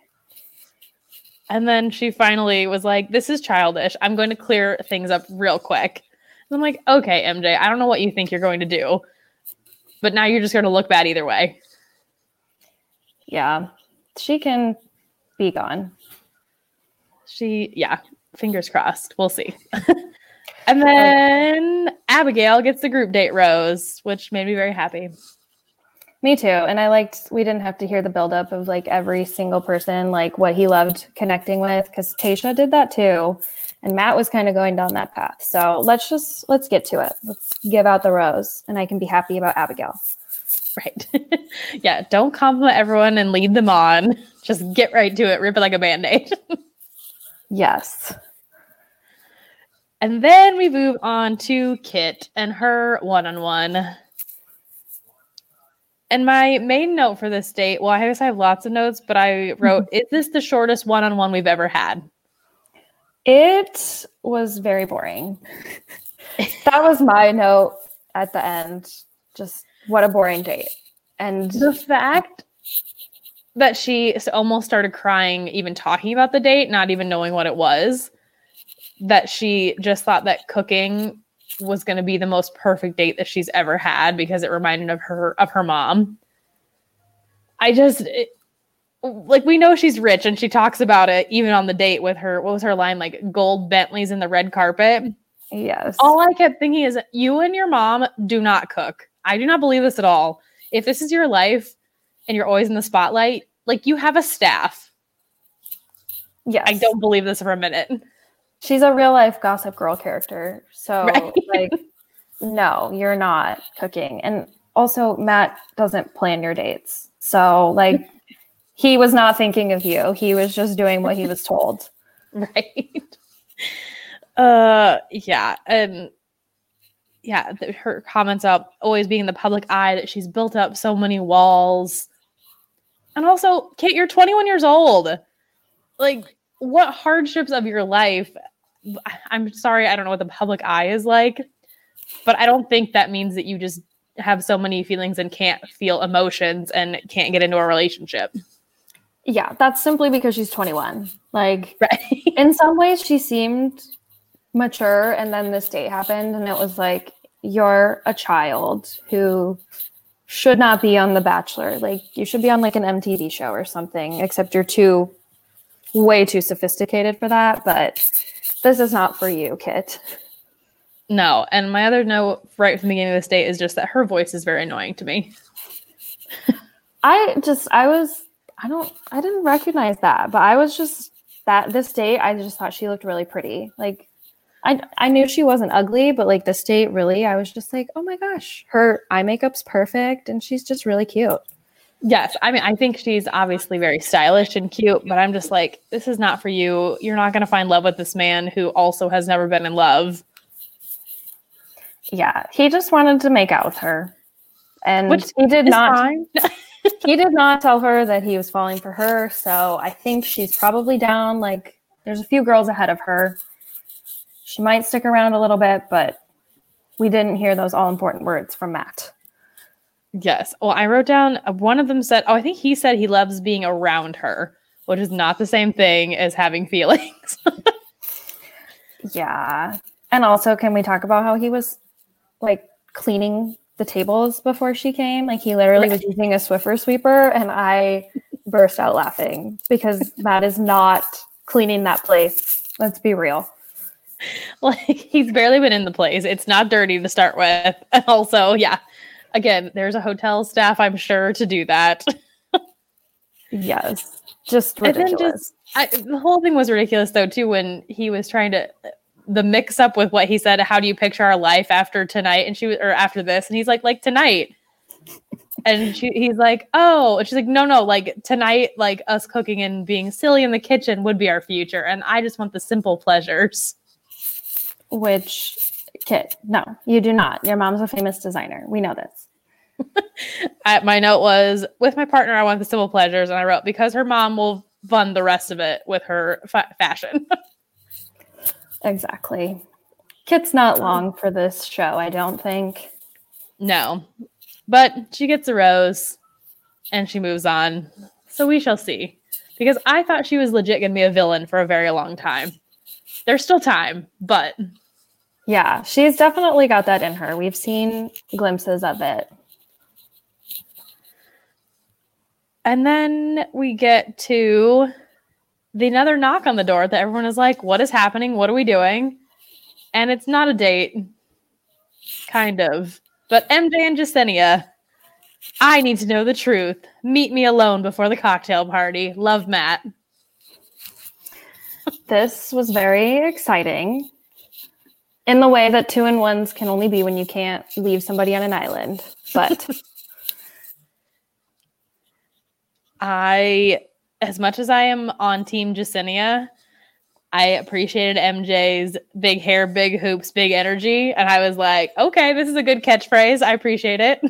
And then she finally was like, this is childish. I'm going to clear things up real quick. And I'm like, okay, MJ, I don't know what you think you're going to do, but now you're just going to look bad either way. Yeah, she can be gone. Fingers crossed. We'll see. And then Abigail gets the group date rose, which made me very happy. Me too. And I liked, we didn't have to hear the buildup of every single person, what he loved connecting with, because Taysha did that too. And Matt was kind of going down that path. So let's get to it. Let's give out the rose and I can be happy about Abigail. Right. Yeah. Don't compliment everyone and lead them on. Just get right to it. Rip it like a Band-Aid. Yes. And then we move on to Kit and her one-on-one. And my main note for this date, well, I guess I have lots of notes, but I wrote, is this the shortest one-on-one we've ever had? It was very boring. That was my note at the end. Just what a boring date. And the fact that she almost started crying even talking about the date, not even knowing what it was, that she just thought that cooking was going to be the most perfect date that she's ever had because it reminded of her mom. I just we know she's rich and she talks about it even on the date with her. What was her line? Gold Bentleys and the red carpet. Yes. All I kept thinking is you and your mom do not cook. I do not believe this at all. If this is your life and you're always in the spotlight, you have a staff. Yes. I don't believe this for a minute. She's a real life Gossip Girl character. So right. No, you're not cooking. And also Matt doesn't plan your dates. So he was not thinking of you. He was just doing what he was told. Right. Yeah. And yeah, her comments about always being in the public eye, that she's built up so many walls. And also, Kate, you're 21 years old. What hardships of your life? I'm sorry, I don't know what the public eye is like, but I don't think that means that you just have so many feelings and can't feel emotions and can't get into a relationship. Yeah, that's simply because she's 21. Right. In some ways she seemed mature, and then this date happened and it was you're a child who should not be on The Bachelor. You should be on an MTV show or something, except you're way too sophisticated for that, but this is not for you, Kit. No, and my other note right from the beginning of this date is just that her voice is very annoying to me. I didn't recognize that, but I was just that this date, I just thought she looked really pretty. I knew she wasn't ugly, but this date really, I was just oh my gosh, her eye makeup's perfect and she's just really cute. Yes. I mean, I think she's obviously very stylish and cute, but I'm just this is not for you. You're not going to find love with this man who also has never been in love. Yeah. He just wanted to make out with her. And he did not tell her that he was falling for her. So I think she's probably down. There's a few girls ahead of her. She might stick around a little bit, but we didn't hear those all important words from Matt. Yes. Well, I wrote down one of them said, I think he said he loves being around her, which is not the same thing as having feelings. Yeah. And also, can we talk about how he was cleaning the tables before she came? He literally was using a Swiffer sweeper, and I burst out laughing because that is not cleaning that place. Let's be real. Like, he's barely been in the place. It's not dirty to start with. And also, yeah, again, there's a hotel staff, I'm sure, to do that. Yes. Just ridiculous. And then just, the whole thing was ridiculous, though, too, when he was trying to... the mix up with what he said, how do you picture our life after tonight? And she was, or after this. And he's like tonight. And he's like, oh, and she's like, no, like tonight, like us cooking and being silly in the kitchen would be our future. And I just want the simple pleasures. Which, Kit, no, you do not. Your mom's a famous designer. We know this. My note was, with my partner, I want the simple pleasures. And I wrote, because her mom will fund the rest of it with her fashion. Exactly. Kit's not long for this show, I don't think. No. But she gets a rose and she moves on. So we shall see. Because I thought she was legit going to be a villain for a very long time. There's still time, but... yeah, she's definitely got that in her. We've seen glimpses of it. And then we get to... another knock on the door that everyone is like, what is happening? What are we doing? And it's not a date. Kind of. But MJ and Jessenia, I need to know the truth. Meet me alone before the cocktail party. Love, Matt. This was very exciting. In the way that 2-in-1s can only be when you can't leave somebody on an island. But as much as I am on Team Jessenia, I appreciated MJ's big hair, big hoops, big energy. And I was like, okay, this is a good catchphrase. I appreciate it.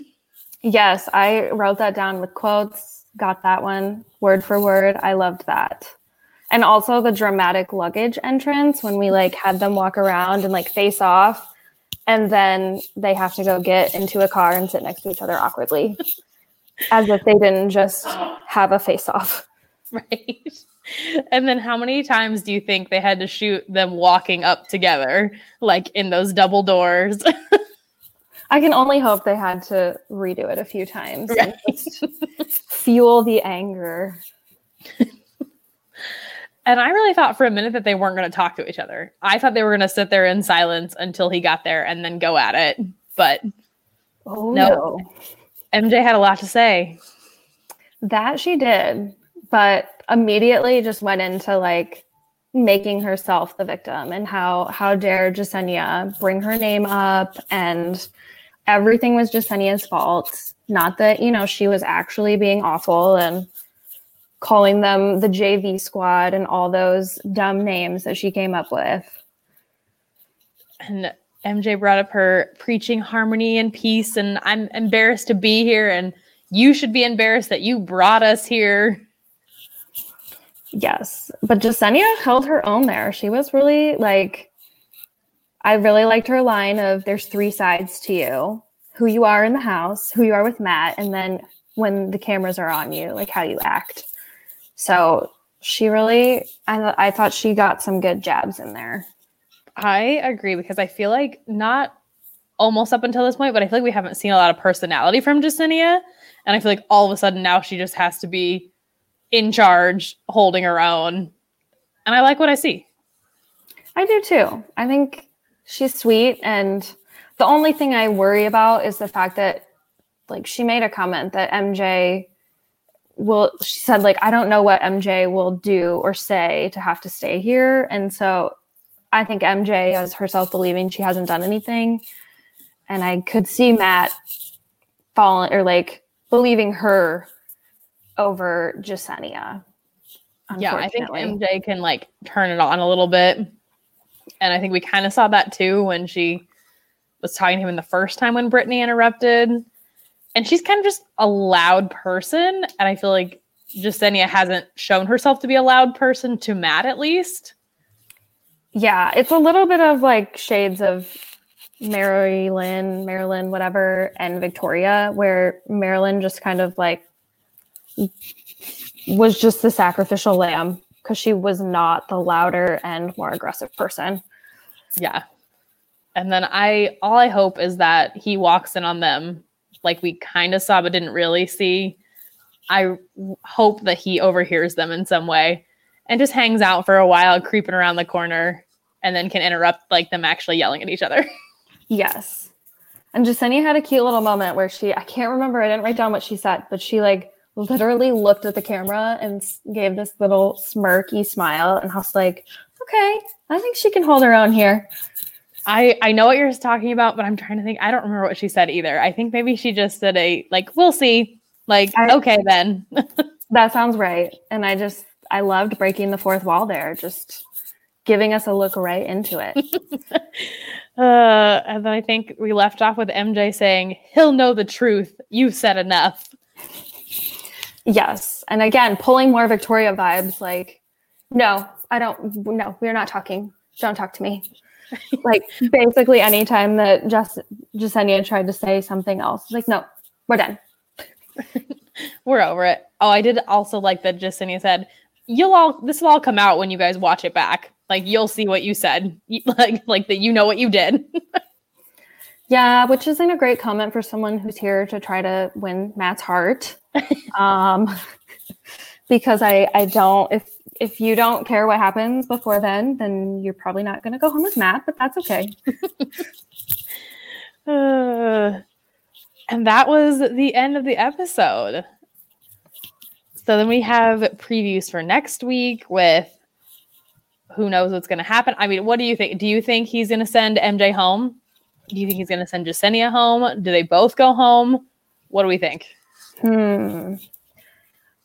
Yes, I wrote that down with quotes. Got that one word for word. I loved that. And also the dramatic luggage entrance when we like had them walk around and like face off. And then they have to go get into a car and sit next to each other awkwardly. As if they didn't just have a face off. Right. And then how many times do you think they had to shoot them walking up together, like in those double doors? I can only hope they had to redo it a few times. Right. And fuel the anger. And I really thought for a minute that they weren't going to talk to each other. I thought they were going to sit there in silence until he got there and then go at it. But no. MJ had a lot to say. That she did. But immediately just went into like making herself the victim and how dare Jessenia bring her name up, and everything was Jessenia's fault. Not that, you know, she was actually being awful and calling them the JV squad and all those dumb names that she came up with. And MJ brought up her preaching harmony and peace, and I'm embarrassed to be here, and you should be embarrassed that you brought us here. Yes, but Jessenia held her own there. She was really like, I really liked her line of there's three sides to you, who you are in the house, who you are with Matt, and then when the cameras are on you, like how you act. So she really, I thought she got some good jabs in there. I agree, because I feel like not almost up until this point, but I feel like we haven't seen a lot of personality from Jessenia. And I feel like all of a sudden now she just has to be in charge, holding her own. And I like what I see. I do too. I think she's sweet. And the only thing I worry about is the fact that, like, she made a comment that MJ will, she said, like, I don't know what MJ will do or say to have to stay here. And so I think MJ has herself believing she hasn't done anything. And I could see Matt falling or like believing her over Jessenia. Yeah, I think MJ can like turn it on a little bit. And I think we kind of saw that too when she was talking to him in the first time when Brittany interrupted. And she's kind of just a loud person. And I feel like Jessenia hasn't shown herself to be a loud person to Matt, at least. Yeah, it's a little bit of like shades of Marilyn, whatever, and Victoria, where Marilyn just kind of like was just the sacrificial lamb because she was not the louder and more aggressive person. Yeah. And then all I hope is that he walks in on them like we kind of saw but didn't really see. I hope that he overhears them in some way and just hangs out for a while creeping around the corner and then can interrupt like them actually yelling at each other. Yes. And Jessenia had a cute little moment where she, I can't remember, I didn't write down what she said, but she like literally looked at the camera and gave this little smirky smile. And I was like, okay, I think she can hold her own here. I know what you're talking about, but I'm trying to think. I don't remember what she said either. I think maybe she just said we'll see. Okay, then. That sounds right. And I loved breaking the fourth wall there. Just giving us a look right into it. And then I think we left off with MJ saying, he'll know the truth. You've said enough. Yes. And again, pulling more Victoria vibes. No, we're not talking. Don't talk to me. Basically anytime that Jessenia tried to say something else, no, we're done. We're over it. Oh, I did also like that Jessenia said, this will all come out when you guys watch it back. You'll see what you said. That you know what you did. Yeah, which isn't a great comment for someone who's here to try to win Matt's heart. Because I don't, if you don't care what happens before then you're probably not going to go home with Matt, but that's okay. And that was the end of the episode. So then we have previews for next week with who knows what's going to happen. I mean, what do you think? Do you think he's going to send MJ home? Do you think he's going to send Jessenia home? Do they both go home? What do we think?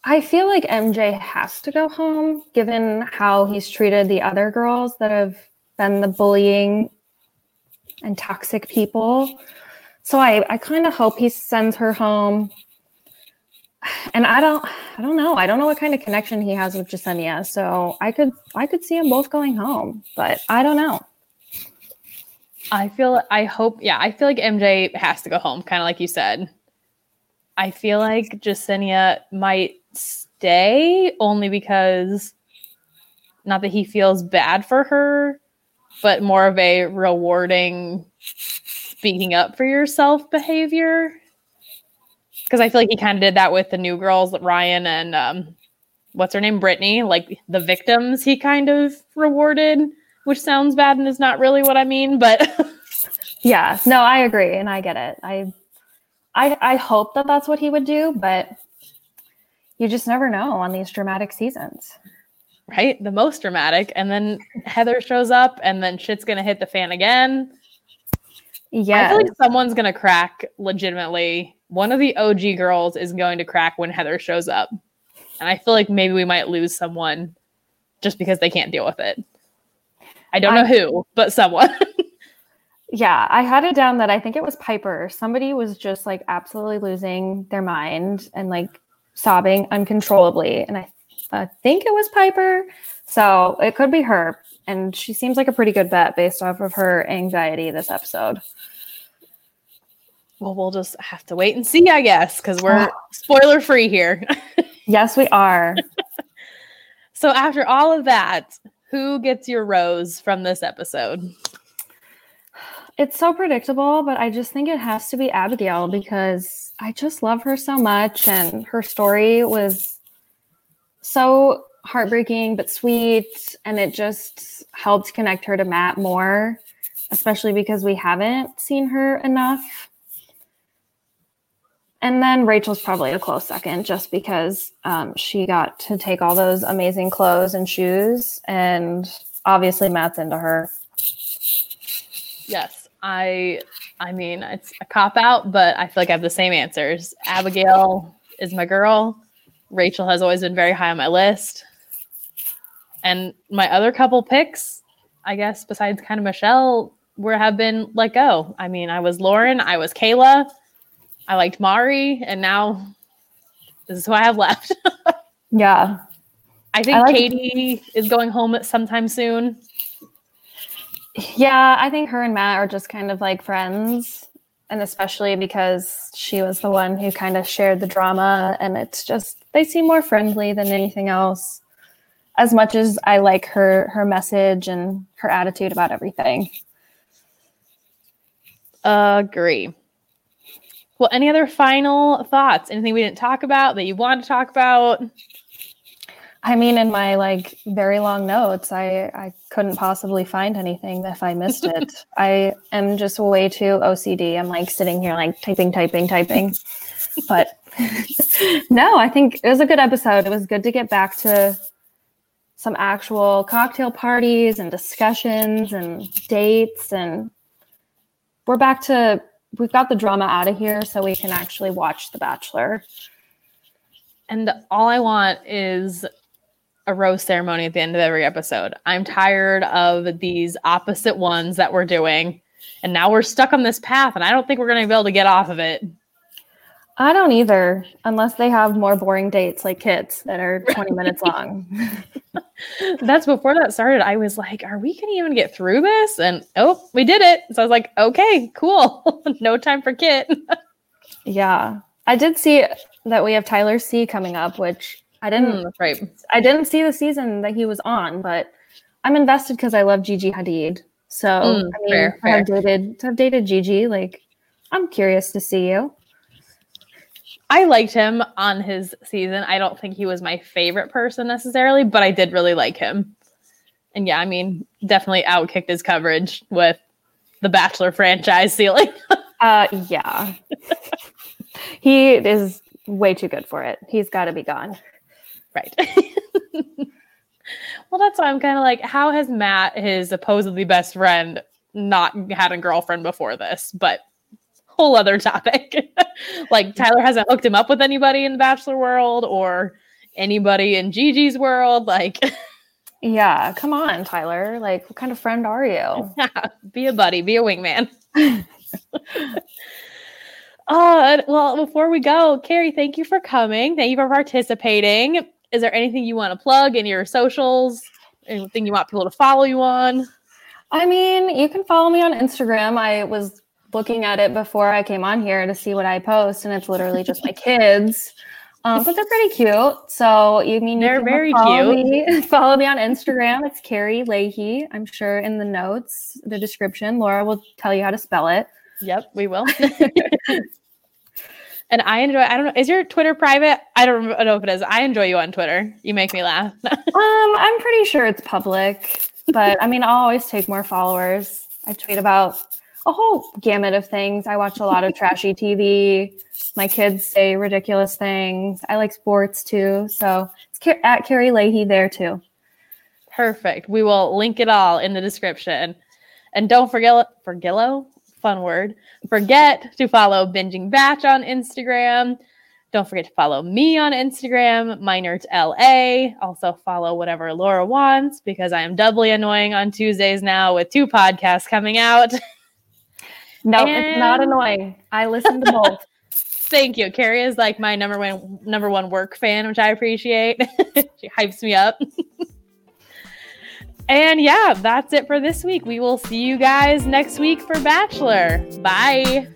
I feel like MJ has to go home, given how he's treated the other girls that have been the bullying and toxic people. So I kind of hope he sends her home. And I don't know. I don't know what kind of connection he has with Jessenia. So I could see them both going home, but I don't know. I feel like MJ has to go home, kind of like you said. I feel like Jessenia might stay only because, not that he feels bad for her, but more of a rewarding speaking up for yourself behavior. Because I feel like he kind of did that with the new girls, Ryan and what's her name, Brittany. The victims he kind of rewarded, which sounds bad and is not really what I mean, but... Yeah, no, I agree, and I get it. I hope that that's what he would do, but you just never know on these dramatic seasons. Right? The most dramatic. And then Heather shows up and then shit's going to hit the fan again. Yeah. I feel like someone's going to crack legitimately. One of the OG girls is going to crack when Heather shows up. And I feel like maybe we might lose someone just because they can't deal with it. I don't know who, but someone. Yeah, I had it down that I think it was Piper. Somebody was just absolutely losing their mind and sobbing uncontrollably. And I think it was Piper. So it could be her. And she seems like a pretty good bet based off of her anxiety this episode. Well, we'll just have to wait and see, I guess, because we're spoiler free here. Yes, we are. So after all of that, who gets your rose from this episode? It's so predictable, but I just think it has to be Abigail because I just love her so much. And her story was so heartbreaking, but sweet. And it just helped connect her to Matt more, especially because we haven't seen her enough. And then Rachel's probably a close second just because she got to take all those amazing clothes and shoes. And obviously Matt's into her. Yes. I mean, it's a cop-out, but I feel like I have the same answers. Abigail is my girl. Rachel has always been very high on my list. And my other couple picks, I guess, besides kind of Michelle, have been let go. I mean, I was Lauren. I was Kayla. I liked Mari. And now this is who I have left. Yeah. I think Katie is going home sometime soon. Yeah, I think her and Matt are just kind of friends, and especially because she was the one who kind of shared the drama, and it's just they seem more friendly than anything else, as much as I like her message and her attitude about everything. Agree. Well, any other final thoughts? Anything we didn't talk about that you want to talk about? I mean, in my like very long notes, I couldn't possibly find anything if I missed it. I am just way too OCD. I'm like sitting here like typing. But no, I think it was a good episode. It was good to get back to some actual cocktail parties and discussions and dates, and we've got the drama out of here so we can actually watch The Bachelor. And all I want is a rose ceremony at the end of every episode. I'm tired of these opposite ones that we're doing, and now we're stuck on this path, and I don't think we're going to be able to get off of it. I don't either, unless they have more boring dates like Kit's that are 20 minutes long. That's before that started. I was like, are we going to even get through this? And oh, we did it. So I was like, okay, cool. No time for Kit. Yeah. I did see that we have Tyler C coming up, which I didn't. That's right. I didn't see the season that he was on, but I'm invested because I love Gigi Hadid. So I mean, fair. I've dated Gigi. Like, I'm curious to see you. I liked him on his season. I don't think he was my favorite person necessarily, but I did really like him. And yeah, I mean, definitely outkicked his coverage with the Bachelor franchise ceiling. Yeah. He is way too good for it. He's got to be gone. Right. Well, that's why I'm kind of like, how has Matt, his supposedly best friend, not had a girlfriend before this? But whole other topic. Like, Tyler hasn't hooked him up with anybody in the Bachelor world or anybody in Gigi's world. Like, yeah, come on, Tyler. Like, what kind of friend are you? Be a buddy, be a wingman. Well, before we go, Carrie, thank you for coming. Thank you for participating. Is there anything you want to plug in your socials? Anything you want people to follow you on? I mean, you can follow me on Instagram. I was looking at it before I came on here to see what I post, and it's literally just my kids, but they're pretty cute. So you mean they're very cute? Follow me on Instagram. It's Carrie Leahy. I'm sure in the notes, the description, Laura will tell you how to spell it. Yep, we will. And I don't know. Is your Twitter private? I don't know if it is. I enjoy you on Twitter. You make me laugh. I'm pretty sure it's public, but I mean, I'll always take more followers. I tweet about a whole gamut of things. I watch a lot of trashy TV. My kids say ridiculous things. I like sports too. So it's at Carrie Leahy there too. Perfect. We will link it all in the description. And don't forget to follow Binging Batch on Instagram. Don't forget to follow me on Instagram, MinertsLA. Also follow whatever Laura wants, because I am doubly annoying on Tuesdays now with 2 podcasts coming out. No, it's not annoying. I listen to both. Thank you. Carrie is like my number one work fan, which I appreciate. She hypes me up. And yeah, that's it for this week. We will see you guys next week for Bachelor. Bye.